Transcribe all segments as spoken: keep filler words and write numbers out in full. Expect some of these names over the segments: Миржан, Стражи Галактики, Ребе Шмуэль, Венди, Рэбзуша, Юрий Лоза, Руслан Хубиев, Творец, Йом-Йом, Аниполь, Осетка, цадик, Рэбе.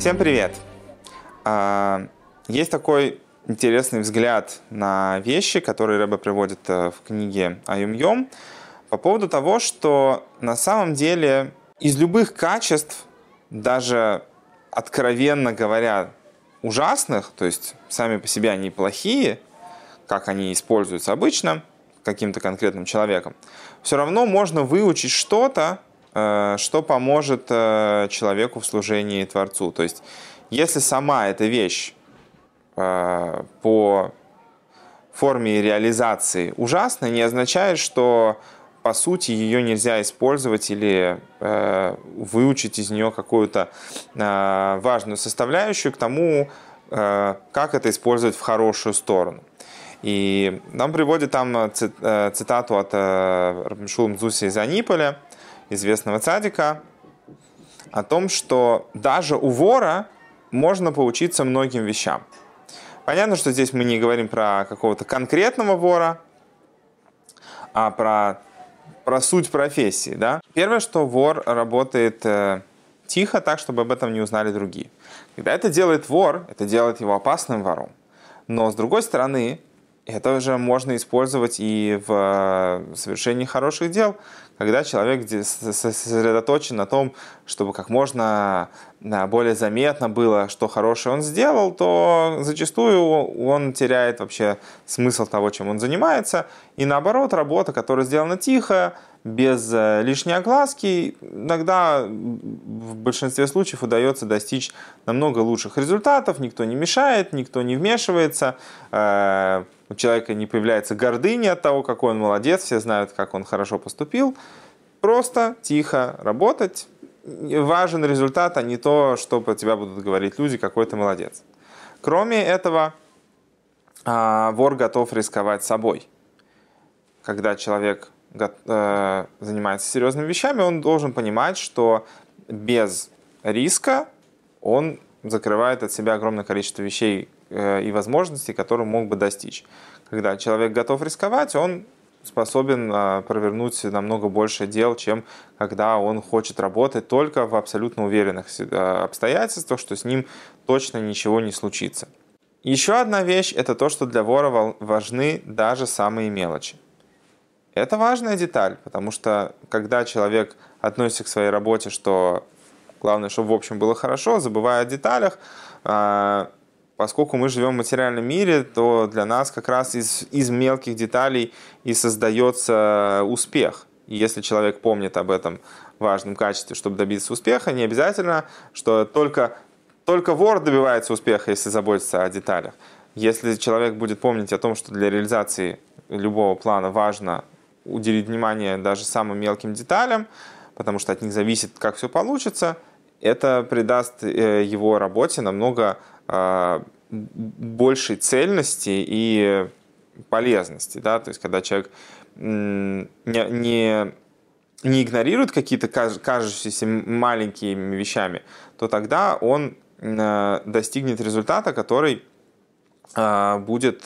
Всем привет! Есть такой интересный взгляд на вещи, которые Рэбе приводит в книге Йом-Йом, по поводу того, что на самом деле из любых качеств, даже откровенно говоря, ужасных, то есть сами по себе они плохие, как они используются обычно каким-то конкретным человеком, все равно можно выучить что-то, что поможет человеку в служении Творцу. То есть, если сама эта вещь по форме реализации ужасна, не означает, что по сути ее нельзя использовать или выучить из нее какую-то важную составляющую к тому, как это использовать в хорошую сторону. И нам приводит там цитату от Ребе Шмуэля из Аниполя, известного цадика, о том, что даже у вора можно поучиться многим вещам. Понятно, что здесь мы не говорим про какого-то конкретного вора, а про, про суть профессии. Да? Первое, что вор работает э, тихо, так, чтобы об этом не узнали другие. Когда это делает вор, это делает его опасным вором. Но, с другой стороны, это уже можно использовать и в совершении хороших дел, когда человек сосредоточен на том, чтобы как можно более заметно было, что хорошее он сделал, то зачастую он теряет вообще смысл того, чем он занимается. И наоборот, работа, которая сделана тихо, без лишней огласки, иногда в большинстве случаев удается достичь намного лучших результатов. Никто не мешает, никто не вмешивается. У человека не появляется гордыни от того, какой он молодец, все знают, как он хорошо поступил. Просто тихо работать. Важен результат, а не то, что про тебя будут говорить люди, какой ты молодец. Кроме этого, вор готов рисковать собой. Когда человек занимается серьезными вещами, он должен понимать, что без риска он закрывает от себя огромное количество вещей и возможностей, которые мог бы достичь. Когда человек готов рисковать, он способен провернуть намного больше дел, чем когда он хочет работать только в абсолютно уверенных обстоятельствах, что с ним точно ничего не случится. Еще одна вещь – это то, что для вора важны даже самые мелочи. Это важная деталь, потому что когда человек относится к своей работе, что главное, чтобы в общем было хорошо, забывая о деталях, поскольку мы живем в материальном мире, то для нас как раз из, из мелких деталей и создается успех. И если человек помнит об этом важном качестве, чтобы добиться успеха, не обязательно, что только, только вор добивается успеха, если заботится о деталях. Если человек будет помнить о том, что для реализации любого плана важно уделить внимание даже самым мелким деталям, потому что от них зависит, как все получится, это придаст его работе намного большей цельности и полезности. Да? То есть, когда человек не, не, не игнорирует какие-то кажущиеся маленькими вещами, то тогда он достигнет результата, который будет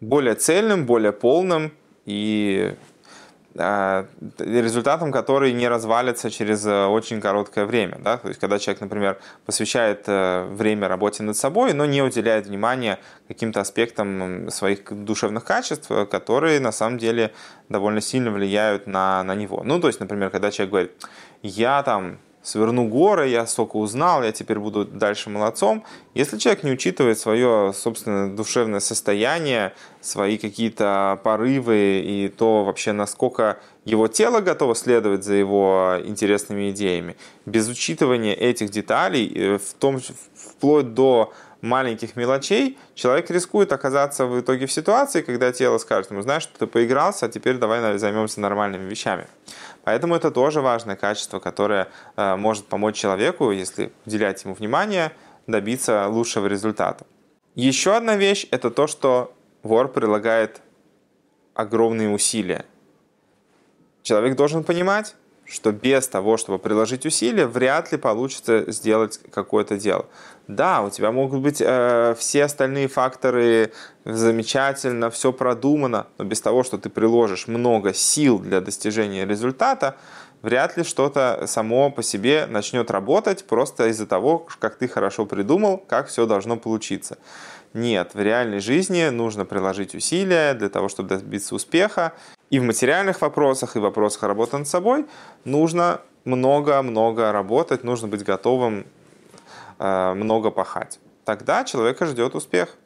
более цельным, более полным и результатом, который не развалится через очень короткое время. Да? То есть, когда человек, например, посвящает время работе над собой, но не уделяет внимания каким-то аспектам своих душевных качеств, которые на самом деле довольно сильно влияют на, на него. Ну, то есть, например, когда человек говорит, я там сверну горы, я столько узнал, я теперь буду дальше молодцом. Если человек не учитывает свое собственное душевное состояние, свои какие-то порывы и то вообще, насколько его тело готово следовать за его интересными идеями, без учитывания этих деталей, в том, вплоть до маленьких мелочей, человек рискует оказаться в итоге в ситуации, когда тело скажет ему, знаешь, что ты поигрался, а теперь давай займемся нормальными вещами. Поэтому это тоже важное качество, которое э, может помочь человеку, если уделять ему внимание, добиться лучшего результата. Еще одна вещь – это то, что вор прилагает огромные усилия. Человек должен понимать, что без того, чтобы приложить усилия, вряд ли получится сделать какое-то дело. Да, у тебя могут быть э, все остальные факторы, замечательно, все продумано, но без того, что ты приложишь много сил для достижения результата, вряд ли что-то само по себе начнет работать просто из-за того, как ты хорошо придумал, как все должно получиться. Нет, в реальной жизни нужно приложить усилия для того, чтобы добиться успеха. И в материальных вопросах, и в вопросах работы над собой нужно много-много работать, нужно быть готовым э, много пахать. Тогда человека ждет успех.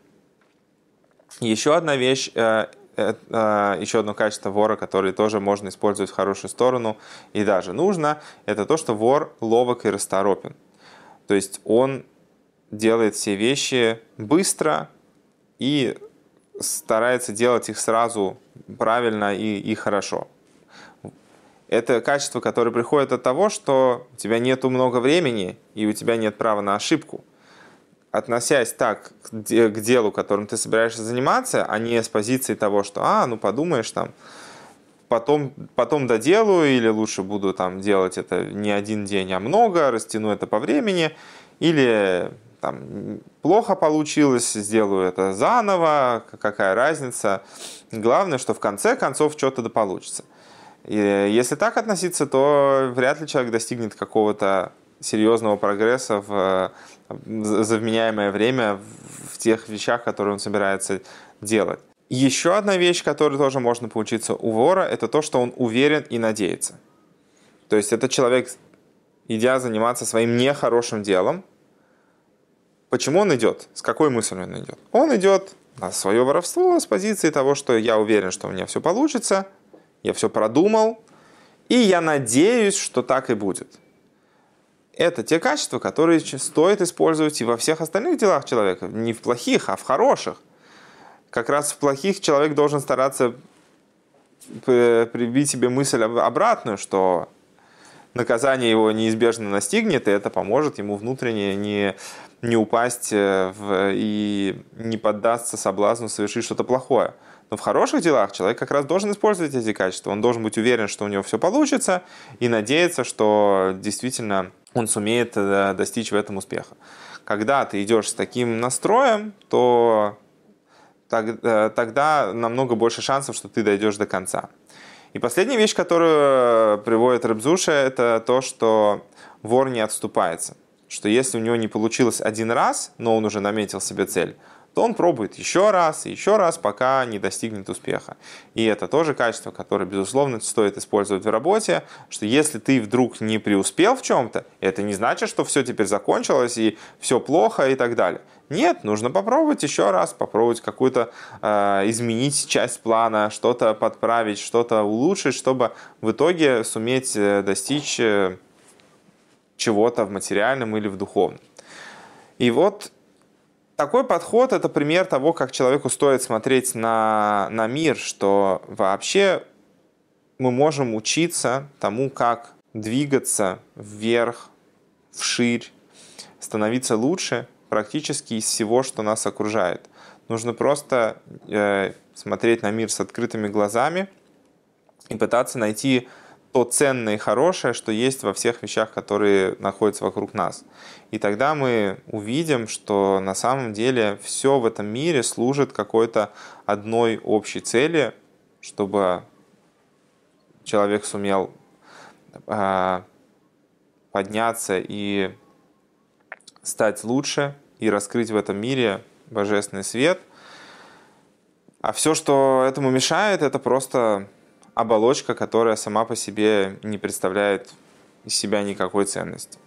Еще одна вещь, э, э, э, еще одно качество вора, которое тоже можно использовать в хорошую сторону и даже нужно, это то, что вор ловок и расторопен. То есть он делает все вещи быстро и старается делать их сразу правильно и, и хорошо. Это качество, которое приходит от того, что у тебя нет много времени и у тебя нет права на ошибку. Относясь так к делу, которым ты собираешься заниматься, а не с позиции того, что «а, ну подумаешь, там, потом, потом доделаю» или «лучше буду там, делать это не один день, а много, растяну это по времени» или там, плохо получилось, сделаю это заново, какая разница. Главное, что в конце концов что-то да получится. И если так относиться, то вряд ли человек достигнет какого-то серьезного прогресса в завменяемое время в тех вещах, которые он собирается делать. Еще одна вещь, которой тоже можно поучиться у вора, это то, что он уверен и надеется. То есть этот человек, идя заниматься своим нехорошим делом, почему он идет? С какой мыслью он идет? Он идет на свое воровство с позиции того, что я уверен, что у меня все получится, я все продумал, и я надеюсь, что так и будет. Это те качества, которые стоит использовать и во всех остальных делах человека. Не в плохих, а в хороших. Как раз в плохих человек должен стараться привить себе мысль обратную, что наказание его неизбежно настигнет, и это поможет ему внутренне не, не упасть в, и не поддастся соблазну совершить что-то плохое. Но в хороших делах человек как раз должен использовать эти качества. Он должен быть уверен, что у него все получится, и надеяться, что действительно он сумеет достичь в этом успеха. Когда ты идешь с таким настроем, то тогда намного больше шансов, что ты дойдешь до конца. И последняя вещь, которую приводит Рэбзуша, это то, что вор не отступается. Что если у него не получилось один раз, но он уже наметил себе цель, то он пробует еще раз и еще раз, пока не достигнет успеха. И это тоже качество, которое, безусловно, стоит использовать в работе, что если ты вдруг не преуспел в чем-то, это не значит, что все теперь закончилось и все плохо и так далее. Нет, нужно попробовать еще раз, попробовать какую-то э, изменить часть плана, что-то подправить, что-то улучшить, чтобы в итоге суметь достичь чего-то в материальном или в духовном. И вот такой подход – это пример того, как человеку стоит смотреть на, на мир, что вообще мы можем учиться тому, как двигаться вверх, вширь, становиться лучше практически из всего, что нас окружает. Нужно просто э, смотреть на мир с открытыми глазами и пытаться найти то ценное и хорошее, что есть во всех вещах, которые находятся вокруг нас. И тогда мы увидим, что на самом деле все в этом мире служит какой-то одной общей цели, чтобы человек сумел э, подняться и стать лучше, и раскрыть в этом мире божественный свет. А все, что этому мешает, это просто оболочка, которая сама по себе не представляет из себя никакой ценности.